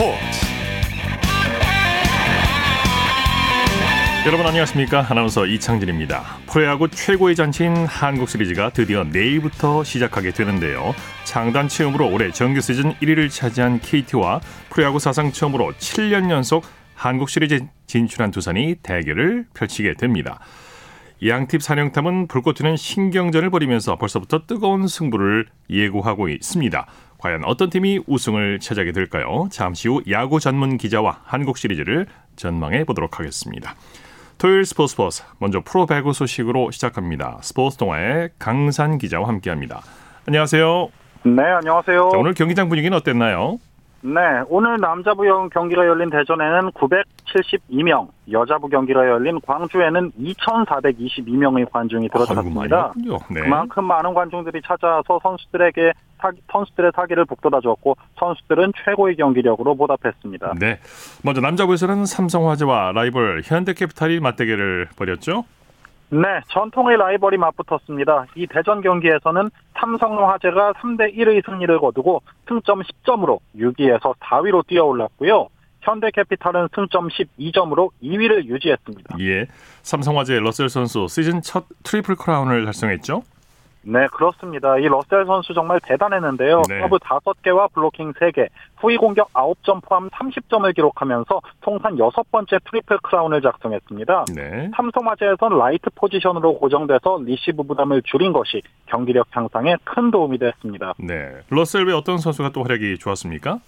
스포츠. 여러분 안녕하십니까? 아나운서 이창진입니다. 프로야구 최고의 잔치인 한국시리즈가 드디어 내일부터 시작하게 되는데요. 창단 처음으로 올해 정규 시즌 1위를 차지한 KT와 프로야구 사상 처음으로 7년 연속 한국시리즈 진출한 두산이 대결을 펼치게 됩니다. 양팀 산영탐은 불꽃 튀는 신경전을 벌이면서 벌써부터 뜨거운 승부를 예고하고 있습니다. 과연 어떤 팀이 우승을 차지하게 될까요? 잠시 후 야구 전문 기자와 한국 시리즈를 전망해 보도록 하겠습니다. 토요일 스포츠 먼저 프로 배구 소식으로 시작합니다. 스포츠 동아의 강산 기자와 함께합니다. 안녕하세요. 네, 안녕하세요. 자, 오늘 경기장 분위기는 어땠나요? 네, 오늘 남자부 경기가 열린 대전에는 972명, 여자부 경기가 열린 광주에는 2,422명의 관중이 들어섰습니다. 네. 그만큼 많은 관중들이 찾아와서 선수들의 사기를 북돋아 주었고 선수들은 최고의 경기력으로 보답했습니다. 네, 먼저 남자부에서는 삼성화재와 라이벌 현대캐피탈이 맞대결을 벌였죠? 네, 전통의 라이벌이 맞붙었습니다. 이 대전 경기에서는 삼성화재가 3대1의 승리를 거두고 승점 10점으로 6위에서 4위로 뛰어올랐고요. 현대캐피탈은 승점 12점으로 2위를 유지했습니다. 예, 삼성화재 러셀 선수 시즌 첫 트리플 크라운을 달성했죠? 네, 그렇습니다. 이 러셀 선수 정말 대단했는데요. 네. 서브 5개와 블로킹 3개, 후위 공격 9점 포함 30점을 기록하면서 통산 6번째 트리플 크라운을 작성했습니다. 네. 삼성화재에선 라이트 포지션으로 고정돼서 리시브 부담을 줄인 것이 경기력 향상에 큰 도움이 됐습니다. 네, 러셀 외 어떤 선수가 또 활약이 좋았습니까?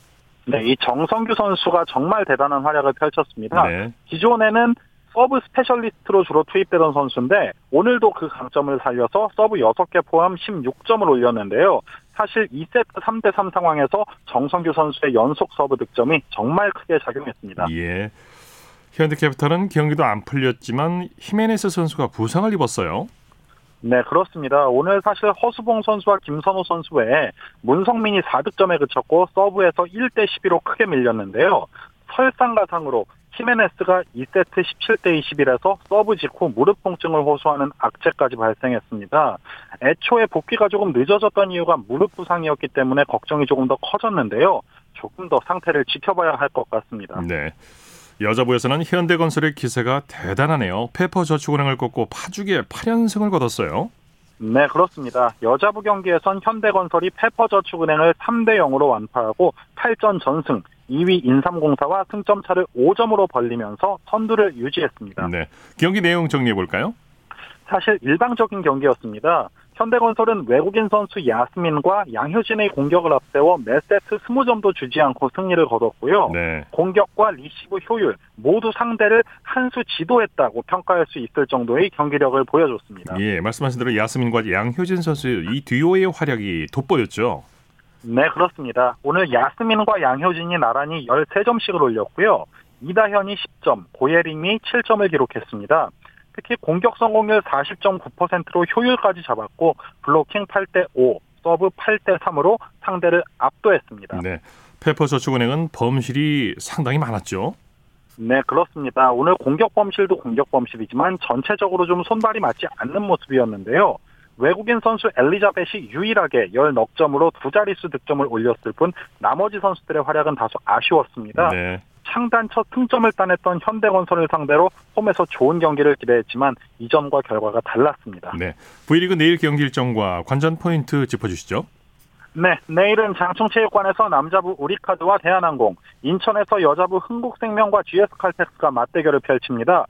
네, 이 정성규 선수가 정말 대단한 활약을 펼쳤습니다. 네. 기존에는 서브 스페셜리스트로 주로 투입되던 선수인데 오늘도 그 강점을 살려서 서브 6개 포함 16점을 올렸는데요. 사실 2세트 3대3 상황에서 정성규 선수의 연속 서브 득점이 정말 크게 작용했습니다. 예. 현대캐피탈은 경기도 안 풀렸지만 히메네스 선수가 부상을 입었어요. 네, 그렇습니다. 오늘 사실 허수봉 선수와 김선호 선수 외에 문성민이 4득점에 그쳤고 서브에서 1대11로 크게 밀렸는데요. 설상가상으로 히메네스가 2세트 17대 20이라서 서브 직후 무릎 통증을 호소하는 악재까지 발생했습니다. 애초에 복귀가 조금 늦어졌던 이유가 무릎 부상이었기 때문에 걱정이 조금 더 커졌는데요. 조금 더 상태를 지켜봐야 할 것 같습니다. 네, 여자부에서는 현대건설의 기세가 대단하네요. 페퍼저축은행을 꺾고 파주기에 8연승을 거뒀어요. 네, 그렇습니다. 여자부 경기에선 현대건설이 페퍼저축은행을 3대0으로 완파하고 8전 전승, 2위 인삼공사와 승점 차를 5점으로 벌리면서 선두를 유지했습니다. 네, 경기 내용 정리해볼까요? 사실 일방적인 경기였습니다. 현대건설은 외국인 선수 야스민과 양효진의 공격을 앞세워 매세트 20점도 주지 않고 승리를 거뒀고요. 네. 공격과 리시브 효율 모두 상대를 한 수 지도했다고 평가할 수 있을 정도의 경기력을 보여줬습니다. 예, 말씀하신 대로 야스민과 양효진 선수 이 듀오의 활약이 돋보였죠? 네, 그렇습니다. 오늘 야스민과 양효진이 나란히 13점씩을 올렸고요. 이다현이 10점, 고예림이 7점을 기록했습니다. 특히 공격 성공률 40.9%로 효율까지 잡았고 블로킹 8대5, 서브 8대3으로 상대를 압도했습니다. 네, 페퍼저축은행은 범실이 상당히 많았죠? 네, 그렇습니다. 오늘 공격 범실도 공격 범실이지만 전체적으로 좀 손발이 맞지 않는 모습이었는데요. 외국인 선수 엘리자벳이 유일하게 14점으로 두 자릿수 득점을 올렸을 뿐 나머지 선수들의 활약은 다소 아쉬웠습니다. 네. 창단 첫 승점을 따냈던 현대건설을 상대로 홈에서 좋은 경기를 기대했지만 이 점과 결과가 달랐습니다. 네, V리그 내일 경기 일정과 관전 포인트 짚어주시죠. 네, 내일은 장충체육관에서 남자부 우리카드와 대한항공, 인천에서 여자부 흥국생명과 GS칼텍스가 맞대결을 펼칩니다.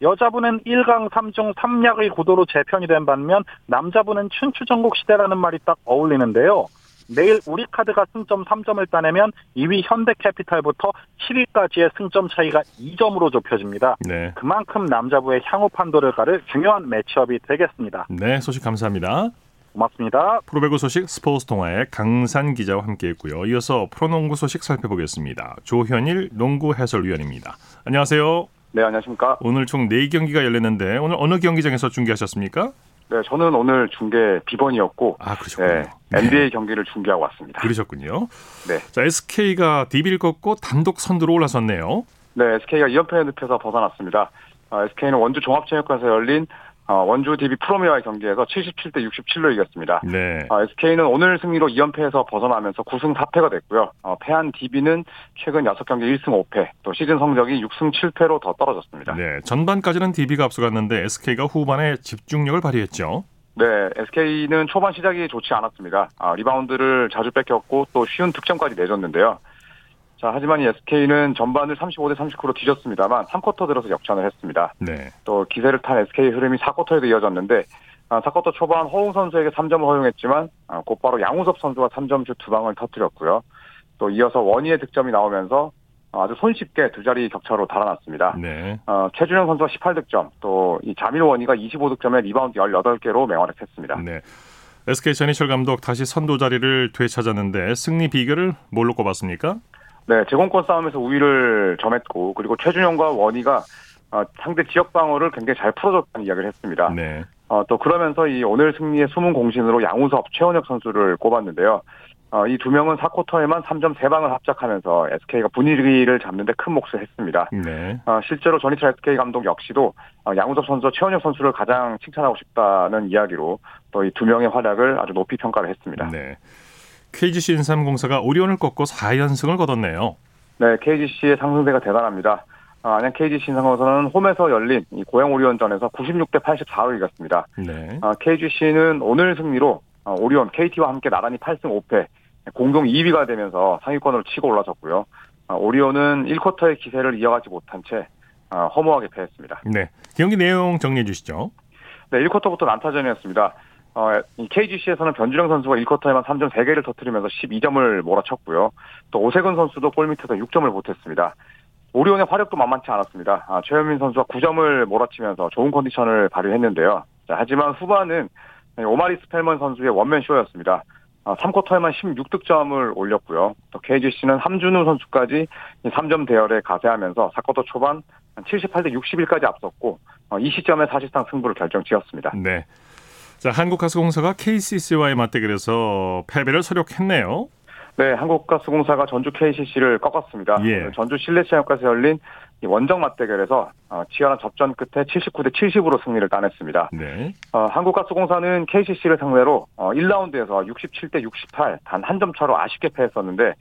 여자부는 1강 3중 3약의 구도로 재편이 된 반면 남자부는 춘추전국 시대라는 말이 딱 어울리는데요. 내일 우리카드가 승점 3점을 따내면 2위 현대캐피탈부터 7위까지의 승점 차이가 2점으로 좁혀집니다. 네. 그만큼 남자부의 향후 판도를 가를 중요한 매치업이 되겠습니다. 네, 소식 감사합니다. 고맙습니다. 프로배구 소식 스포츠 동아의 강산 기자와 함께했고요. 이어서 프로농구 소식 살펴보겠습니다. 조현일 농구 해설위원입니다. 안녕하세요. 네, 안녕하십니까. 오늘 총 4경기가 열렸는데 오늘 어느 경기장에서 중계하셨습니까? 네, 저는 오늘 중계 비번이었고 그러셨군요. 네, NBA 네. 경기를 중계하고 왔습니다. 그러셨군요. 네. 자, SK가 DB를 꺾고 단독 선두로 올라섰네요. 네, SK가 2연패에 눕혀서 벗어났습니다. SK는 원주 종합체육관에서 열린 원주 DB 프로미어의 경기에서 77대 67로 이겼습니다. 네. SK는 오늘 승리로 2연패에서 벗어나면서 9승 4패가 됐고요. 패한 DB는 최근 6경기 1승 5패, 또 시즌 성적이 6승 7패로 더 떨어졌습니다. 네, 전반까지는 DB가 앞서갔는데 SK가 후반에 집중력을 발휘했죠. 네, SK는 초반 시작이 좋지 않았습니다. 리바운드를 자주 뺏겼고 또 쉬운 득점까지 내줬는데요. 자, 하지만 이 SK는 전반을 35대 39로 뒤졌습니다만 3쿼터 들어서 역전을 했습니다. 네. 또 기세를 탄 SK의 흐름이 4쿼터에도 이어졌는데 4쿼터 초반 허웅 선수에게 3점을 허용했지만 곧바로 양우섭 선수가 3점슛 2방을 터뜨렸고요. 또 이어서 원희의 득점이 나오면서 아주 손쉽게 두 자리 격차로 달아났습니다. 네. 최준영 선수가 18득점, 또 이 자민호 원희가 25득점에 리바운드 18개로 맹활약했습니다. 네. SK 전희철 감독 다시 선두 자리를 되찾았는데 승리 비결을 뭘로 꼽았습니까? 네, 제공권 싸움에서 우위를 점했고, 그리고 최준영과 원희가 상대 지역 방어를 굉장히 잘 풀어줬다는 이야기를 했습니다. 네. 또 그러면서 이 오늘 승리의 숨은 공신으로 양우섭, 최원혁 선수를 꼽았는데요. 이 두 명은 4쿼터에만 3점 3방을 합작하면서 SK가 분위기를 잡는데 큰 몫을 했습니다. 네. 실제로 전희철 SK 감독 역시도 양우섭 선수와 최원혁 선수를 가장 칭찬하고 싶다는 이야기로 또 이 두 명의 활약을 아주 높이 평가를 했습니다. 네. KGC 인삼공사가 오리온을 꺾고 4연승을 거뒀네요. 네, KGC의 상승세가 대단합니다. 안양 KGC 인삼공사는 홈에서 열린 이 고양 오리온전에서 96대 84로 이겼습니다. 네. KGC는 오늘 승리로 오리온, KT와 함께 나란히 8승 5패, 공동 2위가 되면서 상위권으로 치고 올라섰고요. 오리온은 1쿼터의 기세를 이어가지 못한 채 허무하게 패했습니다. 네, 경기 내용 정리해 주시죠. 네, 1쿼터부터 난타전이었습니다. KGC에서는 변준영 선수가 1쿼터에만 3점 3개를 터뜨리면서 12점을 몰아쳤고요. 또 오세근 선수도 골밑에서 6점을 보탰습니다. 오리온의 화력도 만만치 않았습니다. 최현민 선수가 9점을 몰아치면서 좋은 컨디션을 발휘했는데요. 자, 하지만 후반은 오마리 스펠먼 선수의 원맨쇼였습니다. 3쿼터에만 16득점을 올렸고요. 또 KGC는 함준우 선수까지 3점 대열에 가세하면서 4쿼터 초반 78대 61까지 앞섰고 이 시점에 사실상 승부를 결정지었습니다. 네. 자, 한국가스공사가 KCC와의 맞대결에서 패배를 서력했네요. 네, 한국가스공사가 전주 KCC를 꺾었습니다. 예. 전주 실내체육관에서 열린 원정 맞대결에서 치열한 접전 끝에 79대 70으로 승리를 따냈습니다. 네. 한국가스공사는 KCC를 상대로 1라운드에서 67대 68 단 한 점 차로 아쉽게 패했었는데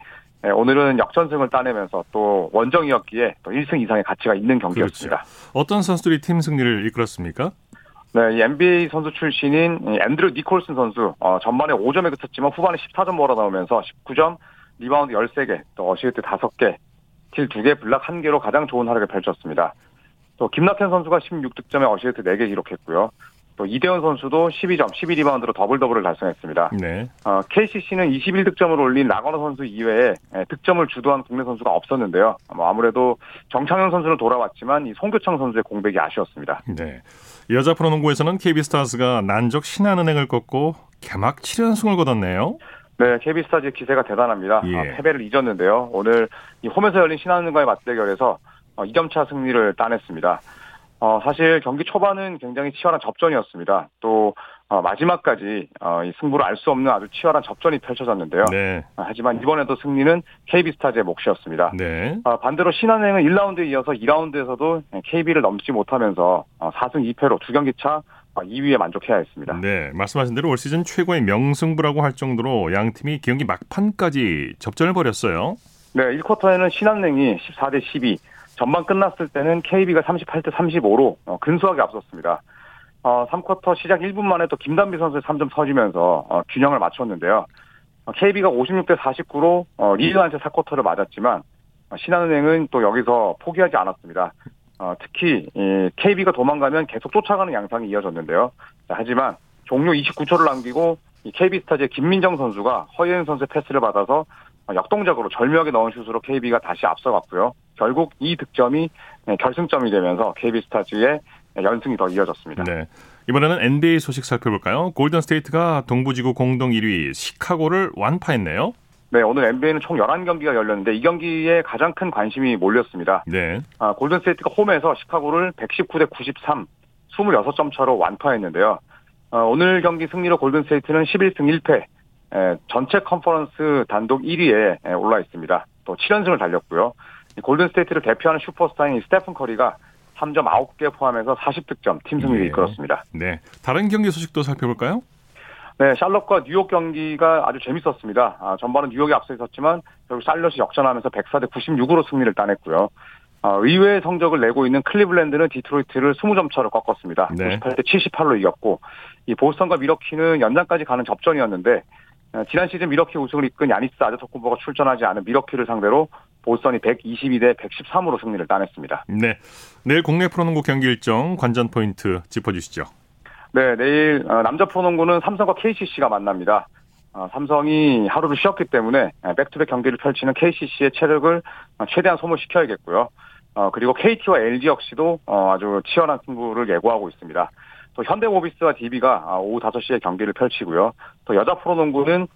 오늘은 역전승을 따내면서 또 원정이었기에 또 1승 이상의 가치가 있는 경기였습니다. 그렇죠. 어떤 선수들이 팀 승리를 이끌었습니까? 네, 이 NBA 선수 출신인 앤드류 니콜슨 선수 전반에 5점에 그쳤지만 후반에 14점 몰아넣으면서 19점, 리바운드 13개, 또 어시스트 5개, 킬 2개, 블락 1개로 가장 좋은 활약을 펼쳤습니다. 또 김낙현 선수가 16득점에 어시스트 4개 기록했고요. 또 이대헌 선수도 12점, 12리바운드로 더블을 달성했습니다. 네. KCC는 21득점을 올린 라거노 선수 이외에 득점을 주도한 국내 선수가 없었는데요. 아무래도 정창현 선수는 돌아왔지만 이 송교창 선수의 공백이 아쉬웠습니다. 네. 여자 프로농구에서는 KB스타즈가 난적 신한은행을 꺾고 개막 7연승을 거뒀네요. 네, KB스타즈의 기세가 대단합니다. 예. 패배를 잊었는데요. 오늘 이 홈에서 열린 신한은행과의 맞대결에서 2점차 승리를 따냈습니다. 사실 경기 초반은 굉장히 치열한 접전이었습니다. 또 마지막까지 이 승부를 알 수 없는 아주 치열한 접전이 펼쳐졌는데요. 네. 하지만 이번에도 승리는 KB스타즈의 몫이었습니다. 네. 반대로 신한은행은 1라운드에 이어서 2라운드에서도 KB를 넘지 못하면서 4승 2패로 2경기 차 2위에 만족해야 했습니다. 네, 말씀하신 대로 올 시즌 최고의 명승부라고 할 정도로 양팀이 경기 막판까지 접전을 벌였어요. 네, 1쿼터에는 신한은행이 14대 12, 전반 끝났을 때는 KB가 38대 35로 근소하게 앞섰습니다. 3쿼터 시작 1분 만에 또 김단비 선수의 3점 터지면서 균형을 맞췄는데요. KB가 56대 49로 리드한 채 4쿼터를 맞았지만 신한은행은 또 여기서 포기하지 않았습니다. 특히 KB가 도망가면 계속 쫓아가는 양상이 이어졌는데요. 자, 하지만 종료 29초를 남기고 KB스타즈의 김민정 선수가 허예은 선수의 패스를 받아서 역동적으로 절묘하게 넣은 슛으로 KB가 다시 앞서갔고요. 결국 이 득점이 결승점이 되면서 KB스타즈의 연승이 더 이어졌습니다. 네, 이번에는 NBA 소식 살펴볼까요? 골든스테이트가 동부지구 공동 1위 시카고를 완파했네요. 네, 오늘 NBA는 총 11경기가 열렸는데 이 경기에 가장 큰 관심이 몰렸습니다. 네. 골든스테이트가 홈에서 시카고를 119대 93, 26점 차로 완파했는데요. 오늘 경기 승리로 골든스테이트는 11승 1패, 전체 컨퍼런스 단독 1위에 올라 있습니다. 또 7연승을 달렸고요. 골든스테이트를 대표하는 슈퍼스타인 스테픈 커리가 3점 9개 포함해서 40득점, 팀 승리를 이끌었습니다. 네, 다른 경기 소식도 살펴볼까요? 네, 샬럿과 뉴욕 경기가 아주 재밌었습니다. 전반은 뉴욕이 앞서 있었지만 결국 샬럿이 역전하면서 104대 96으로 승리를 따냈고요. 의외의 성적을 내고 있는 클리블랜드는 디트로이트를 20점 차로 꺾었습니다. 네. 98대 78로 이겼고, 이 보스턴과 밀워키는 연장까지 가는 접전이었는데, 지난 시즌 밀워키 우승을 이끈 야니스 아데토쿤보가 출전하지 않은 밀워키를 상대로 보스턴이 122대 113으로 승리를 따냈습니다. 네, 내일 국내 프로농구 경기 일정 관전 포인트 짚어주시죠. 네, 내일 남자 프로농구는 삼성과 KCC가 만납니다. 삼성이 하루를 쉬었기 때문에 백투백 경기를 펼치는 KCC의 체력을 최대한 소모시켜야겠고요. 그리고 KT와 LG 역시도 아주 치열한 승부를 예고하고 있습니다. 또 현대모비스와 DB가 오후 5시에 경기를 펼치고요. 또 여자 프로농구는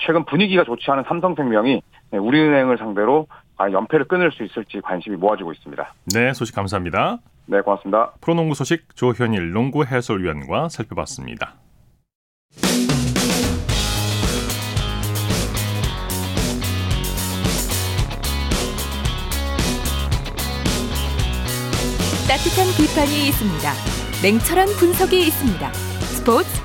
최근 분위기가 좋지 않은 삼성생명이 우리은행을 상대로 연패를 끊을 수 있을지 관심이 모아지고 있습니다. 네, 소식 감사합니다. 네, 고맙습니다. 프로농구 소식 조현일 농구 해설위원과 살펴봤습니다. 따뜻한 비판이 있습니다. 냉철한 분석이 있습니다. 스포츠.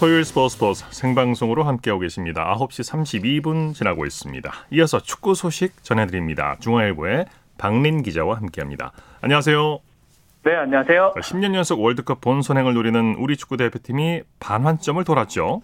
토요일 스포츠 생방송으로 함께하고 계십니다. 9시 32분 지나고 있습니다. 이어서 축구 소식 전해드립니다. 중앙일보의 박린 기자와 함께합니다. 안녕하세요. 네, 안녕하세요. 10년 연속 월드컵 본선행을 노리는 우리 축구 대표팀이 반환점을 돌았죠.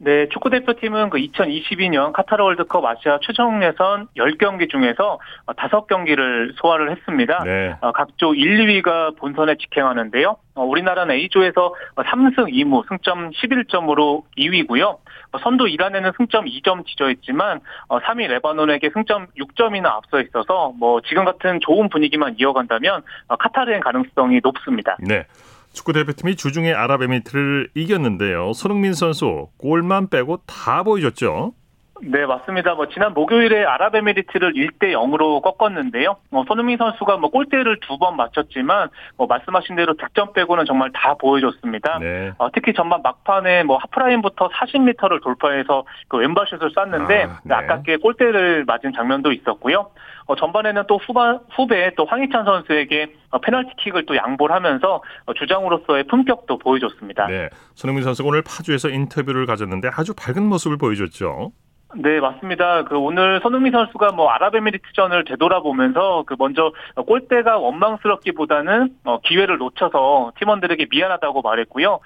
네, 축구대표팀은 그 2022년 카타르 월드컵 아시아 최종 예선 10경기 중에서 5경기를 소화를 했습니다. 네. 각조 1, 2위가 본선에 직행하는데요. 우리나라는 A조에서 3승 2무 승점 11점으로 2위고요. 선두 이란에는 승점 2점 지저있지만 3위 레바논에게 승점 6점이나 앞서 있어서 뭐 지금 같은 좋은 분위기만 이어간다면 카타르행 가능성이 높습니다. 네. 축구대표팀이 주중에 아랍에미리트를 이겼는데요. 손흥민 선수 골만 빼고 다 보여줬죠. 네, 맞습니다. 지난 목요일에 아랍에미리트를 1대 0으로 꺾었는데요. 손흥민 선수가 골대를 2번 맞췄지만 말씀하신 대로 득점 빼고는 정말 다 보여줬습니다. 네. 특히 전반 막판에 하프라인부터 40m를 돌파해서 그 왼발슛을 쐈는데 네. 아깝게 골대를 맞은 장면도 있었고요. 전반에는 또 후배 또 황희찬 선수에게 페널티킥을 또 양보를 하면서 주장으로서의 품격도 보여줬습니다. 네, 손흥민 선수가 오늘 파주에서 인터뷰를 가졌는데 아주 밝은 모습을 보여줬죠. 네, 맞습니다. 오늘 손흥민 선수가 아랍에미리트전을 되돌아보면서 먼저 골대가 원망스럽기보다는 기회를 놓쳐서 팀원들에게 미안하다고 말했고요.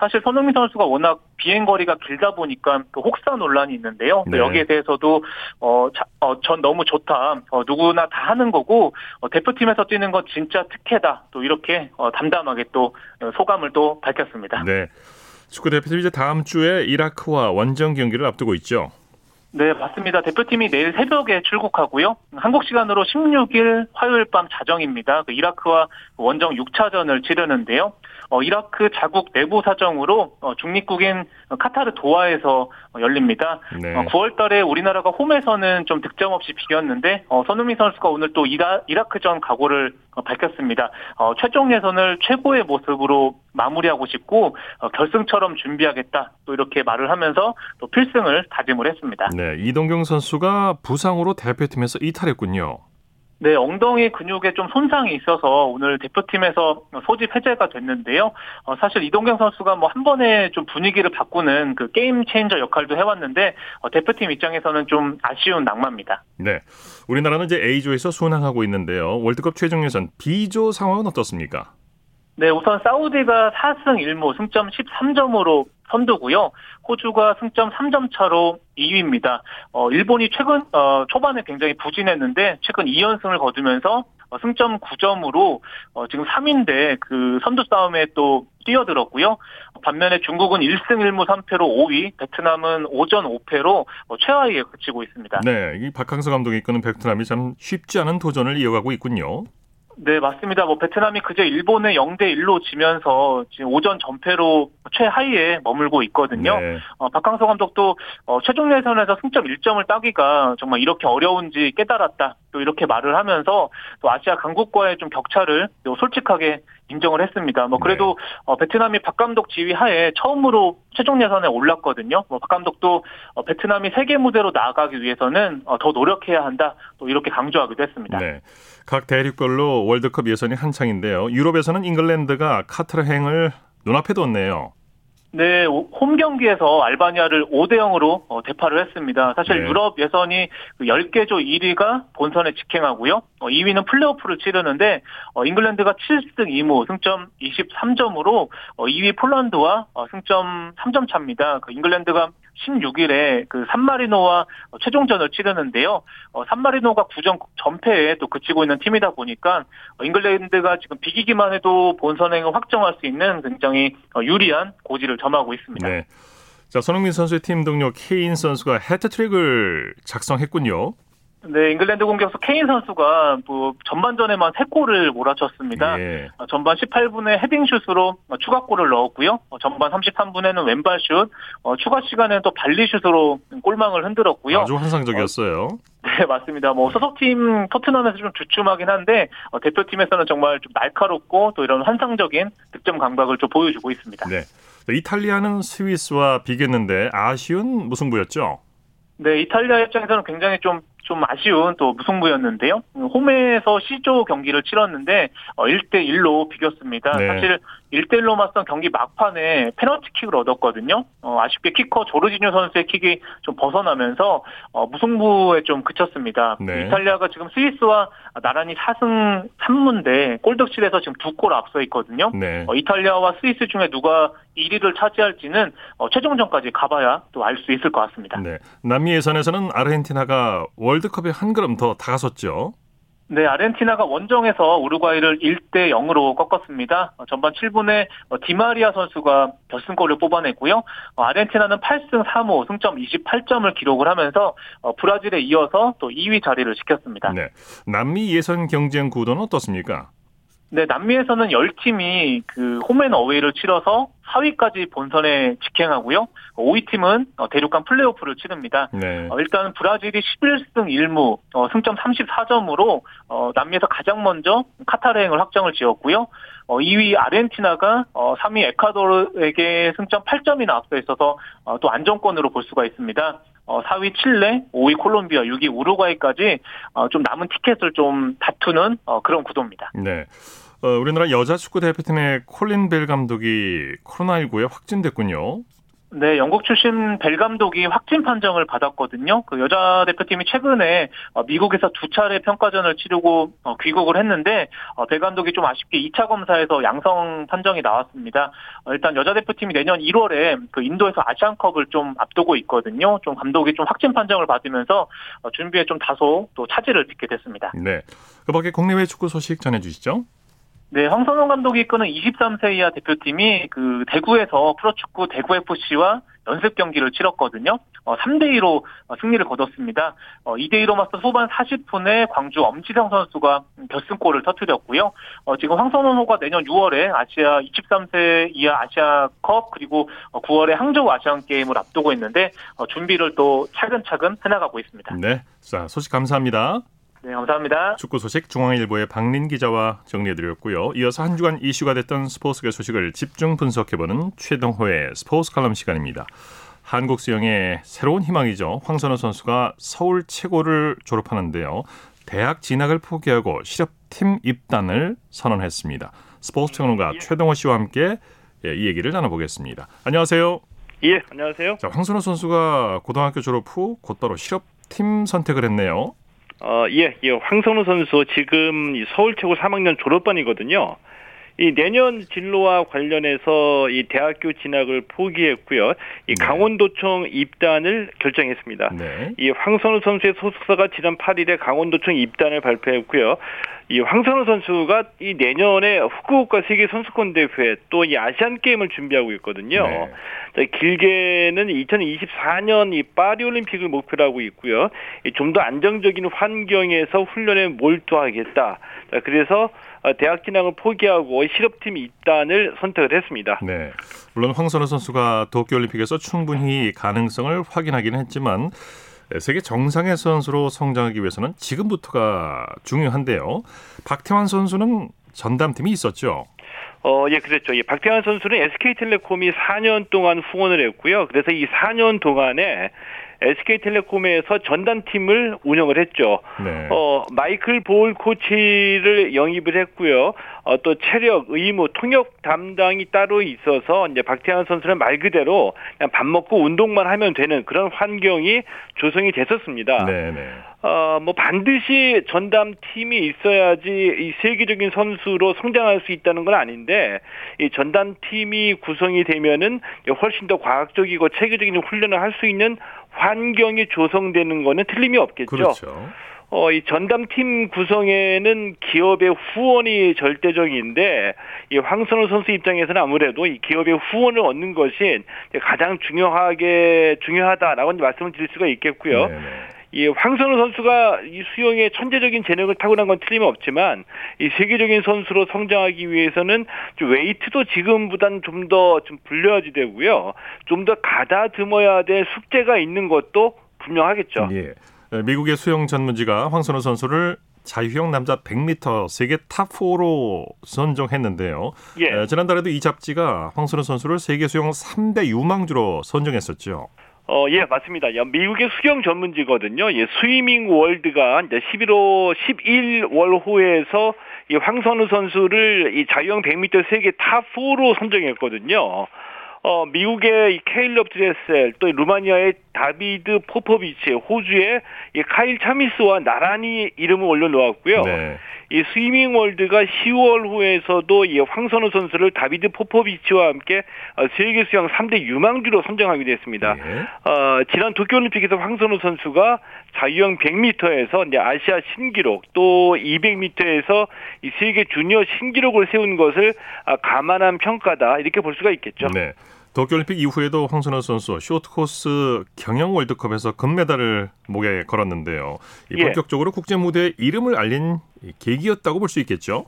사실 손흥민 선수가 워낙 비행거리가 길다 보니까 혹사 논란이 있는데요. 네. 여기에 대해서도 전 너무 좋다. 누구나 다 하는 거고 대표팀에서 뛰는 건 진짜 특혜다. 또 이렇게 담담하게 또 소감을 또 밝혔습니다. 네, 축구 대표팀이 이제 다음 주에 이라크와 원정 경기를 앞두고 있죠. 네, 맞습니다. 대표팀이 내일 새벽에 출국하고요. 한국 시간으로 16일 화요일 밤 자정입니다. 이라크와 원정 6차전을 치르는데요. 이라크 자국 내부 사정으로 중립국인 카타르 도하에서 열립니다. 네. 9월 달에 우리나라가 홈에서는 좀 득점 없이 비겼는데 손흥민 선수가 오늘 또 이라크전 각오를 밝혔습니다. 최종 예선을 최고의 모습으로 마무리하고 싶고 결승처럼 준비하겠다. 또 이렇게 말을 하면서 또 필승을 다짐을 했습니다. 네, 이동경 선수가 부상으로 대표팀에서 이탈했군요. 네, 엉덩이 근육에 좀 손상이 있어서 오늘 대표팀에서 소집 해제가 됐는데요. 사실 이동경 선수가 한 번에 좀 분위기를 바꾸는 그 게임 체인저 역할도 해왔는데 대표팀 입장에서는 좀 아쉬운 낙마입니다. 네, 우리나라는 이제 A조에서 순항하고 있는데요. 월드컵 최종 예선 B조 상황은 어떻습니까? 네, 우선 사우디가 4승 1무 승점 13점으로 선두고요. 호주가 승점 3점 차로 2위입니다. 일본이 최근 초반에 굉장히 부진했는데 최근 2연승을 거두면서 승점 9점으로 지금 3위인데 그 선두 싸움에 또 뛰어들었고요. 반면에 중국은 1승 1무 3패로 5위, 베트남은 5전 5패로 최하위에 그치고 있습니다. 네, 이 박항서 감독이 이끄는 베트남이 참 쉽지 않은 도전을 이어가고 있군요. 네, 맞습니다. 베트남이 그제 일본에 0대1로 지면서 지금 오전 전패로 최하위에 머물고 있거든요. 네. 박항서 감독도 최종 예선에서 승점 1점을 따기가 정말 이렇게 어려운지 깨달았다. 또 이렇게 말을 하면서 또 아시아 강국과의 좀 격차를 또 솔직하게 인정을 했습니다. 뭐 그래도 네. 베트남이 박 감독 지휘 하에 처음으로 최종 예선에 올랐거든요. 뭐 박 감독도 베트남이 세계 무대로 나아가기 위해서는 더 노력해야 한다. 또 이렇게 강조하기도 했습니다. 네. 각 대륙별로 월드컵 예선이 한창인데요. 유럽에서는 잉글랜드가 카타르행을 눈앞에 뒀네요. 네, 홈 경기에서 알바니아를 5-0으로 대파를 했습니다. 사실 네. 유럽 예선이 10개조 1위가 본선에 직행하고요. 2위는 플레이오프를 치르는데 잉글랜드가 7승 2무 승점 23점으로 2위 폴란드와 승점 3점 차입니다. 그 잉글랜드가 16일에 그 산마리노와 최종전을 치르는데요. 산마리노가 9전 전패에 또 그치고 있는 팀이다 보니까 잉글랜드가 지금 비기기만 해도 본선행을 확정할 수 있는 굉장히 유리한 고지를 점하고 있습니다. 네. 자, 손흥민 선수의 팀 동료 케인 선수가 해트트릭을 작성했군요. 네, 잉글랜드 공격수 케인 선수가 뭐 전반전에만 3골을 몰아쳤습니다. 예. 전반 18분에 헤딩슛으로 추가골을 넣었고요. 전반 33분에는 왼발슛, 추가 시간에는 또 발리슛으로 골망을 흔들었고요. 아주 환상적이었어요. 네, 맞습니다. 뭐 소속팀 토트넘에서 좀 주춤하긴 한데 대표팀에서는 정말 좀 날카롭고 또 이런 환상적인 득점 감각을 좀 보여주고 있습니다. 네, 이탈리아는 스위스와 비겼는데 아쉬운 무승부였죠? 네, 이탈리아 입장에서는 굉장히 좀 아쉬운 또 무승부였는데요. 홈에서 C조 경기를 치렀는데 1-1로 비겼습니다. 네. 사실 1-1로 맞선 경기 막판에 페널티킥을 얻었거든요. 아쉽게 키커 조르지뉴 선수의 킥이 좀 벗어나면서 무승부에 좀 그쳤습니다. 네. 이탈리아가 지금 스위스와 나란히 4승 3무인데 골득실에서 지금 2골 앞서 있거든요. 네. 이탈리아와 스위스 중에 누가 1위를 차지할지는 최종전까지 가봐야 또 알 수 있을 것 같습니다. 네. 남미 예선에서는 아르헨티나가 월드컵에 한 걸음 더 다가섰죠. 네, 아르헨티나가 원정에서 우루과이를 1-0으로 꺾었습니다. 전반 7분에 디마리아 선수가 결승골을 뽑아냈고요. 아르헨티나는 8승 3무 승점 28점을 기록을 하면서 브라질에 이어서 또 2위 자리를 지켰습니다. 네, 남미 예선 경쟁 구도는 어떻습니까? 네, 남미에서는 10팀이 그 홈앤어웨이를 치러서 4위까지 본선에 직행하고요. 5위 팀은 대륙간 플레이오프를 치릅니다. 네. 일단 브라질이 11승 1무 승점 34점으로 남미에서 가장 먼저 카타르행을 확정을 지었고요. 2위 아르헨티나가 3위 에콰도르에게 승점 8점이나 앞서 있어서 또 안정권으로 볼 수가 있습니다. 4위 칠레, 5위 콜롬비아, 6위 우루과이까지 좀 남은 티켓을 좀 다투는 그런 구도입니다. 네, 우리나라 여자 축구 대표팀의 콜린 벨 감독이 코로나19에 확진됐군요. 네, 영국 출신 벨 감독이 확진 판정을 받았거든요. 그 여자 대표팀이 최근에 미국에서 2차례 평가전을 치르고 귀국을 했는데 벨 감독이 좀 아쉽게 2차 검사에서 양성 판정이 나왔습니다. 일단 여자 대표팀이 내년 1월에 그 인도에서 아시안컵을 좀 앞두고 있거든요. 좀 감독이 좀 확진 판정을 받으면서 준비에 좀 다소 또 차질을 빚게 됐습니다. 네, 그 밖에 국내외 축구 소식 전해주시죠. 네, 황선홍 감독이 이끄는 23세 이하 대표팀이 그 대구에서 프로축구 대구FC와 연습 경기를 치렀거든요. 3-2로 승리를 거뒀습니다. 2-2로 맞서 후반 40분에 광주 엄지성 선수가 결승골을 터뜨렸고요. 지금 황선홍호가 내년 6월에 아시아 23세 이하 아시아컵 그리고 9월에 항저우 아시안게임을 앞두고 있는데 준비를 또 차근차근 해나가고 있습니다. 네, 자, 소식 감사합니다. 네, 감사합니다. 축구 소식 중앙일보의 박린 기자와 정리해드렸고요. 이어서 한 주간 이슈가 됐던 스포츠계 소식을 집중 분석해보는 최동호의 스포츠 칼럼 시간입니다. 한국 수영의 새로운 희망이죠. 황선우 선수가 서울 최고를 졸업하는데요. 대학 진학을 포기하고 실업팀 입단을 선언했습니다. 스포츠 평론가 최동호 씨와 함께 이 얘기를 나눠보겠습니다. 안녕하세요. 예, 안녕하세요. 자, 황선우 선수가 고등학교 졸업 후 곧바로 실업팀 선택을 했네요. 예, 황선우 선수 지금 서울 최고 3학년 졸업반이거든요. 이 내년 진로와 관련해서 이 대학교 진학을 포기했고요. 이 강원도청 입단을 결정했습니다. 네. 이 황선우 선수의 소속사가 지난 8일에 강원도청 입단을 발표했고요. 이 황선우 선수가 이 내년에 후쿠오카 세계 선수권 대회 또 이 아시안 게임을 준비하고 있거든요. 네. 자, 길게는 2024년 이 파리 올림픽을 목표로 하고 있고요. 좀 더 안정적인 환경에서 훈련에 몰두하겠다. 자, 그래서 대학 진학을 포기하고 실업팀 입단을 선택을 했습니다. 네, 물론 황선우 선수가 도쿄올림픽에서 충분히 가능성을 확인하긴 했지만 세계 정상의 선수로 성장하기 위해서는 지금부터가 중요한데요. 박태환 선수는 전담팀이 있었죠. 예, 그렇죠. 예, 박태환 선수는 SK텔레콤이 4년 동안 후원을 했고요. 그래서 이 4년 동안에 SK텔레콤에서 전담팀을 운영을 했죠. 네. 마이클 볼 코치를 영입을 했고요. 또 체력, 의무, 통역 담당이 따로 있어서 이제 박태환 선수는 말 그대로 그냥 밥 먹고 운동만 하면 되는 그런 환경이 조성이 됐었습니다. 네, 네. 뭐 반드시 전담팀이 있어야지 이 세계적인 선수로 성장할 수 있다는 건 아닌데, 이 전담팀이 구성이 되면은 훨씬 더 과학적이고 체계적인 훈련을 할 수 있는 환경이 조성되는 거는 틀림이 없겠죠. 그렇죠. 이 전담팀 구성에는 기업의 후원이 절대적인데, 이 황선우 선수 입장에서는 아무래도 이 기업의 후원을 얻는 것이 가장 중요하다라고 말씀을 드릴 수가 있겠고요. 네네. 이 황선우 선수가 이 수영에 천재적인 재능을 타고난 건 틀림없지만, 이 세계적인 선수로 성장하기 위해서는 좀 웨이트도 지금보단 좀 더 좀 불려야지 되고요. 좀 더 가다듬어야 될 숙제가 있는 것도 분명하겠죠. 예. 미국의 수영 전문지가 황선우 선수를 자유형 남자 100m 세계 탑4로 선정했는데요. 예. 지난달에도 이 잡지가 황선우 선수를 세계 수영 3대 유망주로 선정했었죠. 예, 맞습니다. 미국의 수영 전문지거든요. 예, 스위밍 월드가 이제 11월호에서 이 황선우 선수를 이 자유형 100m 세계 탑4로 선정했거든요. 미국의 이 케일럽 드레셀, 또 루마니아의 다비드 포포비치, 호주의 이 카일 차미스와 나란히 이름을 올려놓았고요. 네. 이 스위밍 월드가 10월호에서도 이 황선우 선수를 다비드 포포비치와 함께 세계 수영 3대 유망주로 선정하기도 했습니다. 네. 지난 도쿄올림픽에서 황선우 선수가 자유형 100m에서 이제 아시아 신기록, 또 200m에서 이 세계 주니어 신기록을 세운 것을 감안한 평가다, 이렇게 볼 수가 있겠죠. 네. 도쿄올림픽 이후에도 황선우 선수 쇼트코스 경영 월드컵에서 금메달을 목에 걸었는데요. 이 본격적으로 국제 무대에 이름을 알린 계기였다고 볼 수 있겠죠.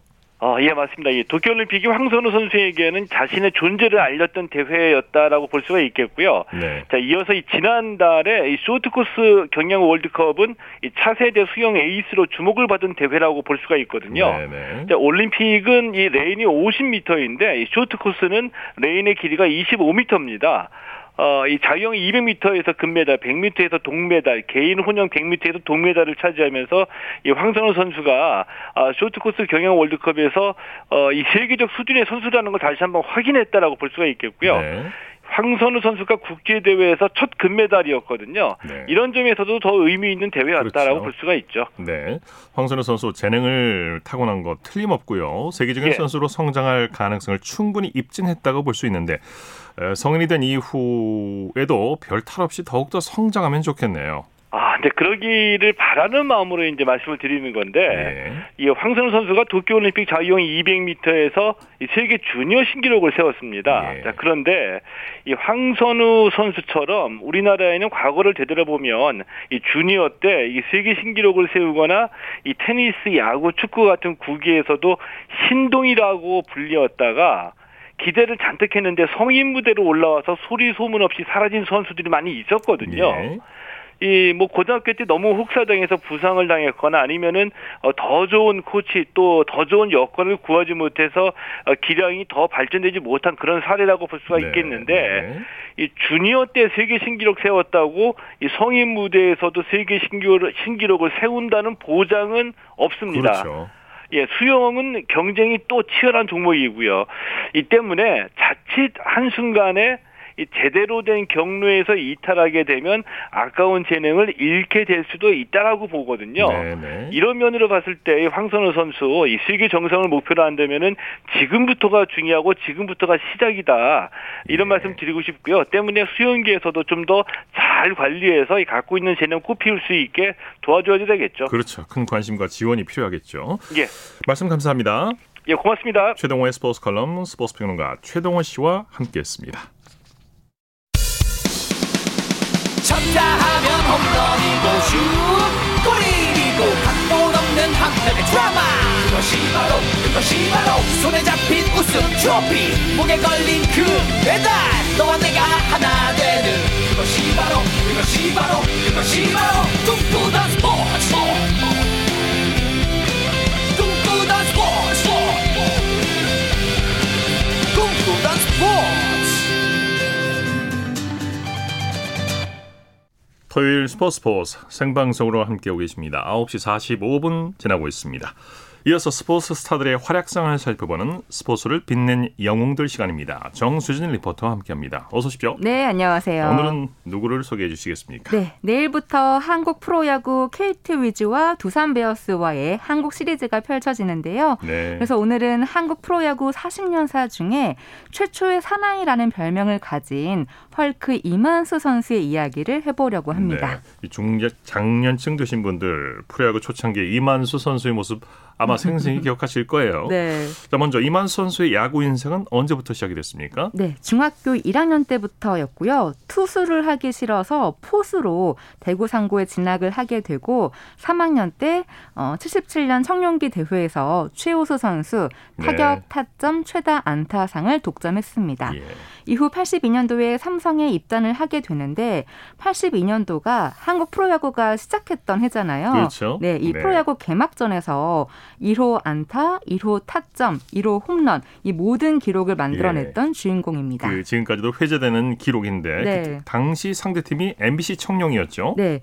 예, 맞습니다. 예, 도쿄올림픽이 황선우 선수에게는 자신의 존재를 알렸던 대회였다라고 볼 수가 있겠고요. 네. 자, 이어서 이 지난달에 이 쇼트코스 경양 월드컵은 이 차세대 수영 에이스로 주목을 받은 대회라고 볼 수가 있거든요. 네, 네. 자, 올림픽은 이 레인이 50m인데 이 쇼트코스는 레인의 길이가 25m입니다. 이 자유형 200m에서 금메달, 100m에서 동메달, 개인 혼영 100m에서 동메달을 차지하면서 이 황선우 선수가 쇼트코스 경영 월드컵에서 이 세계적 수준의 선수라는 걸 다시 한번 확인했다라고 볼 수가 있겠고요. 네. 황선우 선수가 국제대회에서 첫 금메달이었거든요. 네. 이런 점에서도 더 의미 있는 대회였다라고 그렇죠. 볼 수가 있죠. 네, 황선우 선수 재능을 타고난 거 틀림없고요. 세계적인 예. 선수로 성장할 가능성을 충분히 입증했다고 볼 수 있는데, 성인이 된 이후에도 별 탈 없이 더욱더 성장하면 좋겠네요. 근데 그러기를 바라는 마음으로 이제 말씀을 드리는 건데, 네. 이 황선우 선수가 도쿄올림픽 자유형 200m에서 이 세계 주니어 신기록을 세웠습니다. 네. 자, 그런데 이 황선우 선수처럼 우리나라에는 과거를 되돌아보면 이 주니어 때 이 세계 신기록을 세우거나 이 테니스, 야구, 축구 같은 구기에서도 신동이라고 불리었다가 기대를 잔뜩 했는데 성인 무대로 올라와서 소리 소문 없이 사라진 선수들이 많이 있었거든요. 네. 뭐 고등학교 때 너무 혹사당해서 부상을 당했거나 아니면은 더 좋은 코치 또 더 좋은 여건을 구하지 못해서 기량이 더 발전되지 못한 그런 사례라고 볼 수가 있겠는데, 네. 이 주니어 때 세계 신기록 세웠다고 이 성인 무대에서도 세계 신기록을 세운다는 보장은 없습니다. 그렇죠. 예, 수영은 경쟁이 또 치열한 종목이고요. 이 때문에 자칫 한순간에 이 제대로 된 경로에서 이탈하게 되면 아까운 재능을 잃게 될 수도 있다라고 보거든요. 네네. 이런 면으로 봤을 때 황선우 선수 이 세계 정상을 목표로 한다면은 지금부터가 중요하고 지금부터가 시작이다, 이런 네. 말씀 드리고 싶고요. 때문에 수영계에서도 좀 더 잘 관리해서 이 갖고 있는 재능 꽃피울 수 있게 도와줘야 되겠죠. 그렇죠. 큰 관심과 지원이 필요하겠죠. 예. 말씀 감사합니다. 예, 고맙습니다. 최동호의 스포츠 칼럼, 스포츠 평론가 최동호 씨와 함께했습니다. 쳤다 하면 홈런이고 슛 골인이고 각본 없는 한편의 드라마, 그것이 바로 손에 잡힌 우승 트로피 목에 걸린 그 배달 너와 내가 하나 되는 그것이 바로 그것이 바로 그것이 바로 꿈꾸던 스포츠 꿈꾸던 스포츠 꿈꾸던 스포츠 토요일 스포츠 생방송으로 함께하고 계십니다. 9시 45분 지나고 있습니다. 이어서 스포츠 스타들의 활약상을 살펴보는 스포츠를 빛낸 영웅들 시간입니다. 정수진 리포터와 함께합니다. 어서 오십시오. 네, 안녕하세요. 오늘은 누구를 소개해 주시겠습니까? 네, 내일부터 한국 프로야구 KT 위즈와 두산 베어스와의 한국 시리즈가 펼쳐지는데요. 네. 그래서 오늘은 한국 프로야구 40년사 중에 최초의 사나이라는 별명을 가진 헐크 이만수 선수의 이야기를 해보려고 합니다. 네, 중장년층 되신 분들 프로야구 초창기 이만수 선수의 모습 아마 생생히 기억하실 거예요. 네. 자, 먼저 이만수 선수의 야구 인생은 언제부터 시작이 됐습니까? 네, 중학교 1학년 때부터였고요. 투수를 하기 싫어서 포수로 대구 상고에 진학을 하게 되고 3학년 때 77년 청룡기 대회에서 최호수 선수 타격, 네. 타점, 최다 안타상을 독점했습니다. 예. 이후 82년도에 삼성에 입단을 하게 되는데 82년도가 한국 프로야구가 시작했던 해잖아요. 그렇죠. 네, 이 프로야구 개막전에서 1호 안타, 1호 타점, 1호 홈런 이 모든 기록을 만들어냈던 예. 주인공입니다. 그 지금까지도 회자되는 기록인데 네. 그 당시 상대팀이 MBC 청룡이었죠. 네,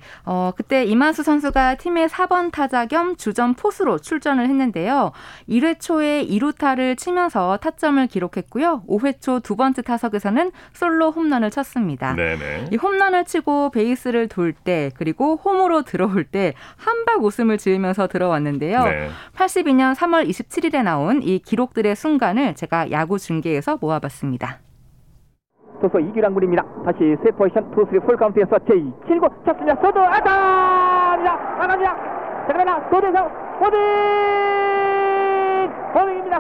그때 이만수 선수가 팀의 4번 타자 겸 주전 포수로 출전을 했는데요. 1회 초에 2루타를 치면서 타점을 기록했고요. 5회 초 두 번째 타석에서는 솔로 홈런을 쳤습니다. 네네. 이 홈런을 치고 베이스를 돌 때 그리고 홈으로 들어올 때 한박 웃음을 지으면서 들어왔는데요. 네. 82년 3월 27일에 나온 이 기록들의 순간을 제가 야구 중계에서 모아봤습니다. 투수 이규랑군입니다. 다시 세 포지션 투수의 풀카운트에서 제7구 쳤습니다. 소두 안타입니다. 안합니다. 잠깐만요. 소두에서 호밍입니다.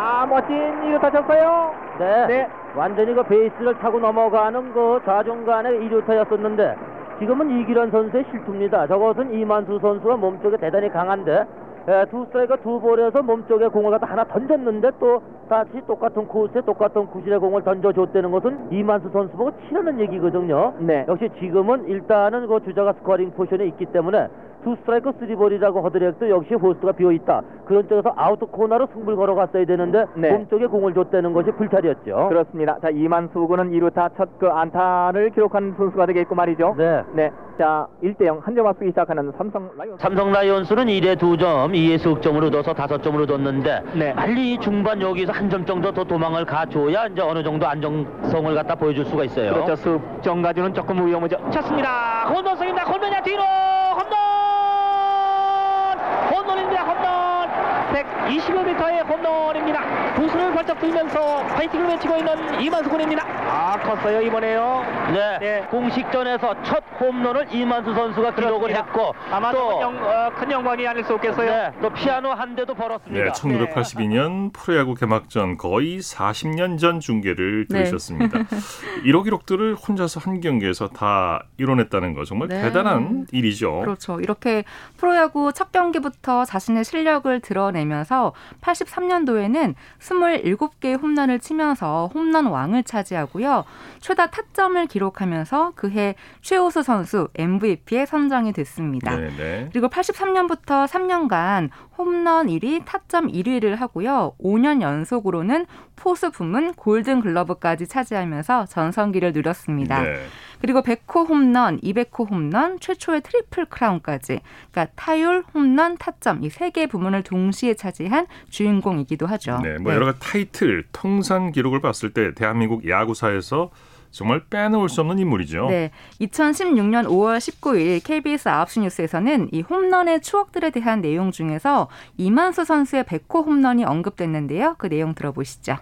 아, 멋진 이루타 쳤어요. 네. 네. 완전히 그 베이스를 타고 넘어가는 그 좌중간의 이루타였었는데 지금은 이기란 선수의 실투입니다. 저것은 이만수 선수가 몸쪽에 대단히 강한데 두 스트라이크 두 볼에서 몸쪽에 공을 갖다 하나 던졌는데 또 다시 똑같은 코스에 똑같은 구질의 공을 던져줬다는 것은 이만수 선수 보고 치라는 얘기거든요. 네. 역시 지금은 일단은 그 주자가 스코어링 포지션에 있기 때문에 두 스트라이크 쓰리볼이라고 하더라도 역시 호스트가 비어있다. 그런 쪽에서 아웃 코너로 승부를 걸어갔어야 되는데 네. 몸쪽에 공을 줬다는 것이 불찰이었죠. 그렇습니다. 자, 이만수 군은 2루타 첫 그 안타를 기록한 선수가 되겠고 말이죠. 네. 네. 자, 1대0 한 점 앞서기 시작하는 삼성 라이온스는 1회 2점, 2회 석점으로 넣어서 5점으로 뒀는데 네. 빨리 중반 여기서 한 점 정도 더 도망을 가줘야 이제 어느 정도 안정성을 갖다 보여줄 수가 있어요. 그렇죠. 석점 가주는 조금 위험하죠. 쳤습니다. 홈런입니다. 홈런이야 뒤로. 홈런입니다. 홈런 125m의 홈런입니다. 두수를 활짝 들면서 파이팅을 외치고 있는 이만수 군입니다. 아, 컸어요 이번에요. 네, 네. 공식전에서 첫 홈런을 이만수 선수가 기록을 했고 아마 또 큰 영광이 아닐 수 없겠어요. 네, 또 피아노 한 대도 벌었습니다. 네, 1982년 프로야구 개막전 거의 40년 전 중계를 들으셨습니다. 네. 이런 기록들을 혼자서 한 경기에서 다 이뤄냈다는 거 정말 네. 대단한 일이죠. 그렇죠. 이렇게 프로야구 첫 경기부터 자신의 실력을 드러내면서 83년도에는 27개의 홈런을 치면서 홈런 왕을 차지하고요. 최다 타점을 기록하면서 그해 최호수 선수 MVP에 선정이 됐습니다. 네네. 그리고 83년부터 3년간 홈런 1위, 타점 1위를 하고요. 5년 연속으로는 포수 부문 골든글러브까지 차지하면서 전성기를 누렸습니다. 네. 그리고 100호 홈런, 200호 홈런, 최초의 트리플 크라운까지 그러니까 타율, 홈런, 타점 이 세 개의 부문을 동시에 차지한 주인공이기도 하죠. 네, 뭐 네. 여러 가지 타이틀, 통산 기록을 봤을 때 대한민국 야구사에서 정말 빼놓을 수 없는 인물이죠. 네, 2016년 5월 19일 KBS 9시 뉴스에서는 이 홈런의 추억들에 대한 내용 중에서 이만수 선수의 100호 홈런이 언급됐는데요. 그 내용 들어보시죠.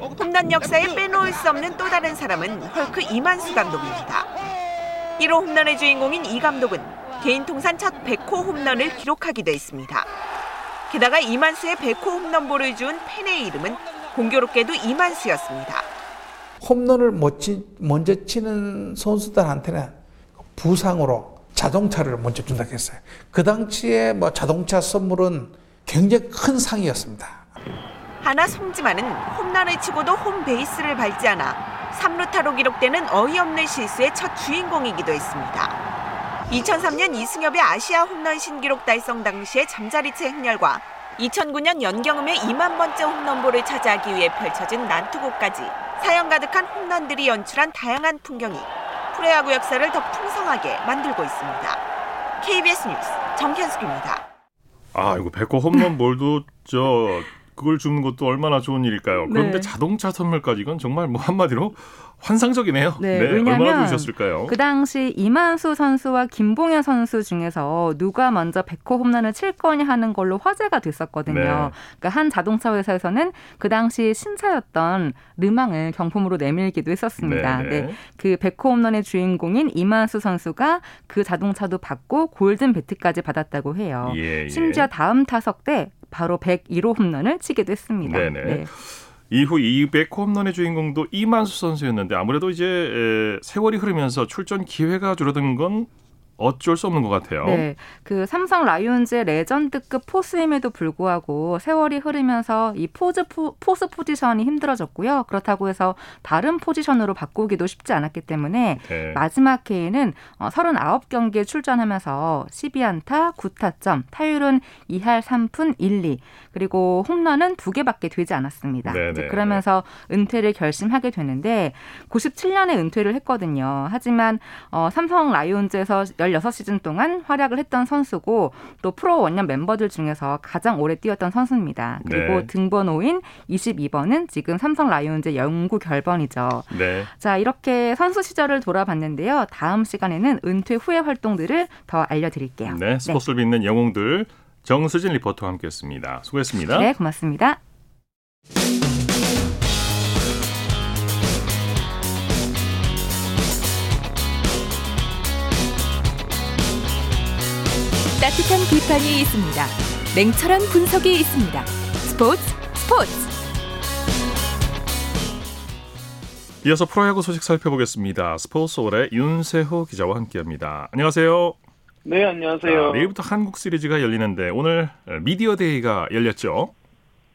홈런 역사에 빼놓을 수 없는 또 다른 사람은 헐크 이만수 감독입니다. 1호 홈런의 주인공인 이 감독은 개인 통산 첫 100호 홈런을 기록하기도 했습니다. 게다가 이만수의 100호 홈런볼을 주운 팬의 이름은 공교롭게도 이만수였습니다. 홈런을 먼저 치는 선수들한테는 부상으로 자동차를 먼저 준다고 했어요. 그 당시에 뭐 자동차 선물은 굉장히 큰 상이었습니다. 하나 송지만은 홈런을 치고도 홈베이스를 밟지 않아 3루 타로 기록되는 어이없는 실수의 첫 주인공이기도 했습니다. 2003년 이승엽의 아시아 홈런 신기록 달성 당시의 잠자리채 행렬과 2009년 연경음의 2만 번째 홈런볼을 차지하기 위해 펼쳐진 난투곡까지 사연 가득한 홈런들이 연출한 다양한 풍경이 프로야구 역사를 더 풍성하게 만들고 있습니다. KBS 뉴스 정현숙입니다. 아, 이거 백호 홈런볼도 그걸 주는 것도 얼마나 좋은 일일까요? 그런데 네. 자동차 선물까지 이건 정말 뭐 한마디로 환상적이네요. 네, 얼마나 주셨을까요? 그 당시 이만수 선수와 김봉현 선수 중에서 누가 먼저 백호 홈런을 칠 거냐 하는 걸로 화제가 됐었거든요. 네. 그러니까 한 자동차 회사에서는 그 당시 신차였던 르망을 경품으로 내밀기도 했었습니다. 네, 그 백호 홈런의 주인공인 이만수 선수가 그 자동차도 받고 골든 배트까지 받았다고 해요. 예, 예. 심지어 다음 타석 때 바로 101호 홈런을 치기도 했습니다. 네. 이후 200호 홈런의 주인공도 이만수 선수였는데 아무래도 이제 세월이 흐르면서 출전 기회가 줄어든 건 어쩔 수 없는 것 같아요. 네, 그 삼성 라이온즈의 레전드급 포수임에도 불구하고 세월이 흐르면서 이 포수 포지션이 힘들어졌고요. 그렇다고 해서 다른 포지션으로 바꾸기도 쉽지 않았기 때문에 네. 마지막 해에는 39경기에 출전하면서 12안타, 9타점, 타율은 2할 3푼 1리, 그리고 홈런은 2개밖에 되지 않았습니다. 이제 그러면서 은퇴를 결심하게 되는데 97년에 은퇴를 했거든요. 하지만 삼성 라이온즈에서 16시즌 동안 활약을 했던 선수고 또 프로 원년 멤버들 중에서 가장 오래 뛰었던 선수입니다. 그리고 등번호인 22번은 지금 삼성 라이온즈 영구 결번이죠. 네. 자, 이렇게 선수 시절을 돌아봤는데요. 다음 시간에는 은퇴 후의 활동들을 더 알려드릴게요. 네, 스포츠를 빛낸 영웅들 정수진 리포터와 함께했습니다. 수고했습니다. 네, 고맙습니다. 따뜻한 비판이 있습니다. 냉철한 분석이 있습니다. 스포츠. 이어서 프로야구 소식 살펴보겠습니다. 스포츠홀의 윤세호 기자와 함께합니다. 안녕하세요. 네, 안녕하세요. 내일부터 한국 시리즈가 열리는데 오늘 미디어 데이가 열렸죠?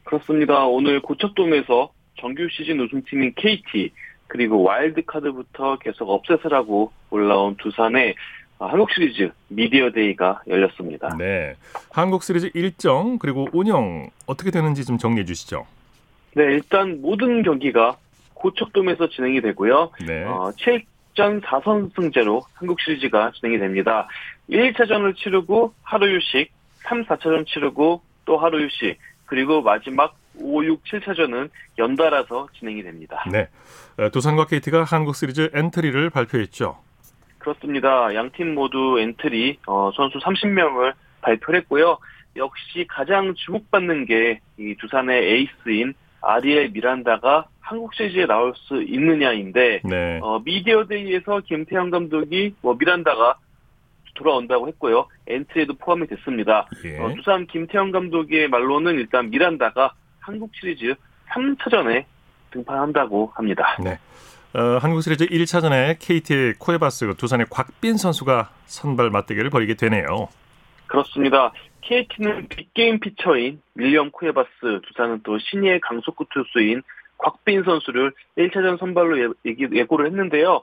그렇습니다. 오늘 고척돔에서 정규 시즌 우승팀인 KT 그리고 와일드카드부터 계속 업셋을 하고 올라온 두산의 한국 시리즈 미디어 데이가 열렸습니다. 네, 한국 시리즈 일정 그리고 운영 어떻게 되는지 좀 정리해 주시죠. 네, 일단 모든 경기가 고척돔에서 진행이 되고요. 네. 7전 4선승제로 한국 시리즈가 진행이 됩니다. 1차전을 치르고 하루 휴식, 3, 4차전 치르고 또 하루 휴식, 그리고 마지막 5, 6, 7차전은 연달아서 진행이 됩니다. 네, 두산과 KT가 한국 시리즈 엔트리를 발표했죠. 그렇습니다. 양팀 모두 엔트리 선수 30명을 발표했고요. 역시 가장 주목받는 게 이 두산의 에이스인 아리엘 미란다가 한국 시리즈에 나올 수 있느냐인데 네. 미디어데이에서 김태형 감독이 미란다가 돌아온다고 했고요. 엔트리에도 포함이 됐습니다. 예. 두산 김태형 감독의 말로는 일단 미란다가 한국 시리즈 3차전에 등판한다고 합니다. 네. 한국 시리즈 1차전에 KT의 쿠에바스, 두산의 곽빈 선수가 선발 맞대결을 벌이게 되네요. 그렇습니다. KT는 빅게임 피처인 윌리엄 쿠에바스, 두산은 또 신예 강속구 투수인 곽빈 선수를 1차전 선발로 예고를 했는데요.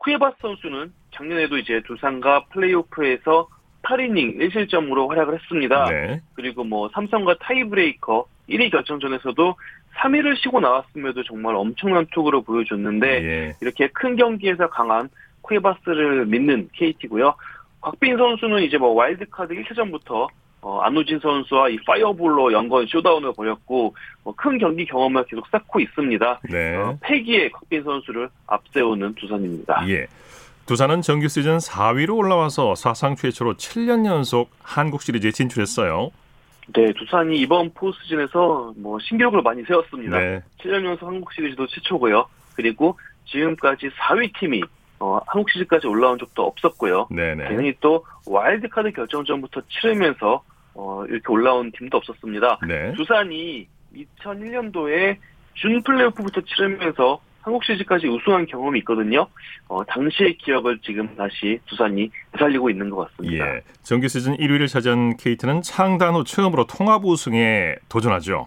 쿠에바스 선수는 작년에도 이제 두산과 플레이오프에서 8이닝 1실점으로 활약을 했습니다. 네. 그리고 삼성과 타이브레이커 1위 결정전에서도 3위를 쉬고 나왔음에도 정말 엄청난 투구로 보여줬는데 예. 이렇게 큰 경기에서 강한 쿠에바스를 믿는 KT고요. 곽빈 선수는 이제 와일드카드 1차전부터 안우진 선수와 이 파이어볼로 연건 쇼다운을 벌였고 큰 경기 경험을 계속 쌓고 있습니다. 네. 패기의 곽빈 선수를 앞세우는 두산입니다. 예. 두산은 정규 시즌 4위로 올라와서 사상 최초로 7년 연속 한국 시리즈에 진출했어요. 네, 두산이 이번 포스트시즌에서 신기록을 많이 세웠습니다. 네. 7년 연속 한국 시리즈도 최초고요. 그리고 지금까지 4위 팀이 한국 시리즈까지 올라온 적도 없었고요. 당연히 또 와일드카드 결정전부터 치르면서 이렇게 올라온 팀도 없었습니다. 네. 두산이 2001년도에 준 플레이오프부터 치르면서 한국 시리즈까지 우승한 경험이 있거든요. 당시의 기억을 지금 다시 두산이 되살리고 있는 것 같습니다. 예, 정규 시즌 1위를 차지한 KT는 창단 후 처음으로 통합 우승에 도전하죠.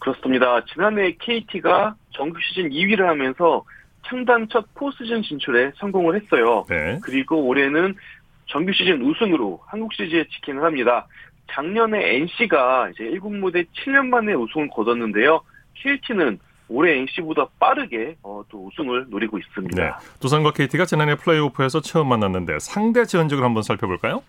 그렇습니다. 지난해 KT가 정규 시즌 2위를 하면서 창단 첫 포스트시즌 진출에 성공을 했어요. 네. 그리고 올해는 정규 시즌 우승으로 한국 시리즈에 직행을 합니다. 작년에 NC가 이제 1군 무대 7년 만에 우승을 거뒀는데요. KT는 올해 NC보다 빠르게 또 우승을 노리고 있습니다. 네. 두산과 KT가 지난해 플레이오프에서 처음 만났는데 상대 전적을 한번 살펴볼까요?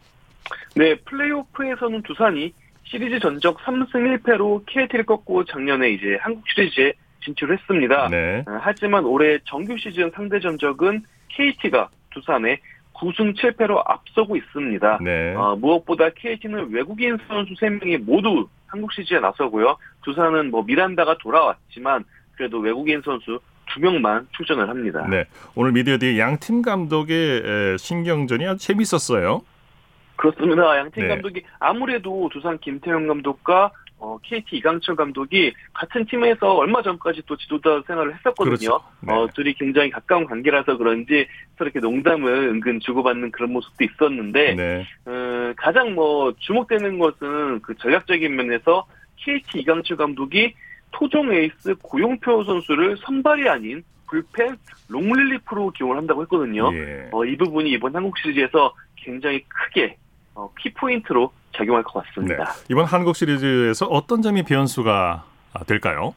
네, 플레이오프에서는 두산이 시리즈 전적 3승 1패로 KT를 꺾고 작년에 이제 한국 시리즈에 진출했습니다. 네. 하지만 올해 정규 시즌 상대 전적은 KT가 두산에 9승 7패로 앞서고 있습니다. 네. 무엇보다 KT는 외국인 선수 3명이 모두 한국 시리즈에 나서고요. 두산은 미란다가 돌아왔지만 그래도 외국인 선수 2명만 출전을 합니다. 네. 오늘 미디어 뒤에 양팀 감독의 신경전이 아주 재밌었어요. 그렇습니다. 양팀 감독이 아무래도 두산 김태형 감독과 KT 이강철 감독이 같은 팀에서 얼마 전까지 또 지도자 생활을 했었거든요. 그렇죠. 네. 둘이 굉장히 가까운 관계라서 그런지 이렇게 농담을 은근 주고받는 그런 모습도 있었는데 네. 가장 주목되는 것은 그 전략적인 면에서 KT 이강철 감독이 토종 에이스 고용표 선수를 선발이 아닌 불펜 롱릴리프로 기용을 한다고 했거든요. 예. 이 부분이 이번 한국 시리즈에서 굉장히 크게 키포인트로 작용할 것 같습니다. 네. 이번 한국 시리즈에서 어떤 점이 변수가 될까요?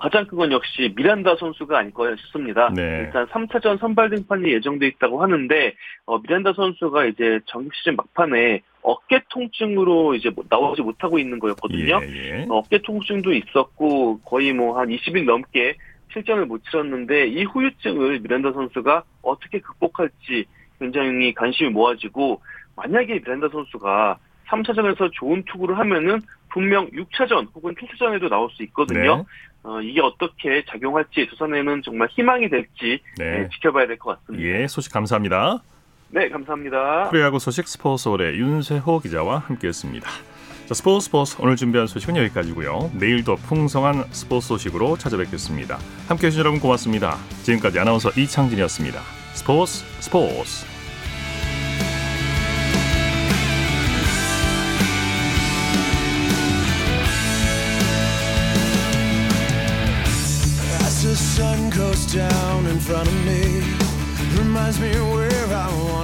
가장 큰 건 역시 미란다 선수가 아닐까 싶습니다. 네. 일단 3차전 선발 등판이 예정돼 있다고 하는데 미란다 선수가 이제 정규 시즌 막판에 어깨 통증으로 이제 나오지 못하고 있는 거였거든요. 예. 어깨 통증도 있었고 거의 한 20일 넘게 실전을 못 치렀는데 이 후유증을 미란다 선수가 어떻게 극복할지 굉장히 관심이 모아지고 만약에 미란다 선수가 3차전에서 좋은 투구를 하면은 분명 6차전 혹은 7차전에도 나올 수 있거든요. 네. 이게 어떻게 작용할지 두산에는 정말 희망이 될지 지켜봐야 될 것 같습니다. 예, 소식 감사합니다. 네, 감사합니다. 프로야구 소식 스포츠홀의 윤세호 기자와 함께했습니다. 자, 스포츠 오늘 준비한 소식은 여기까지고요. 내일도 풍성한 스포츠 소식으로 찾아뵙겠습니다. 함께해 주신 여러분 고맙습니다. 지금까지 아나운서 이창진이었습니다. 스포츠. Down in front of me reminds me where I want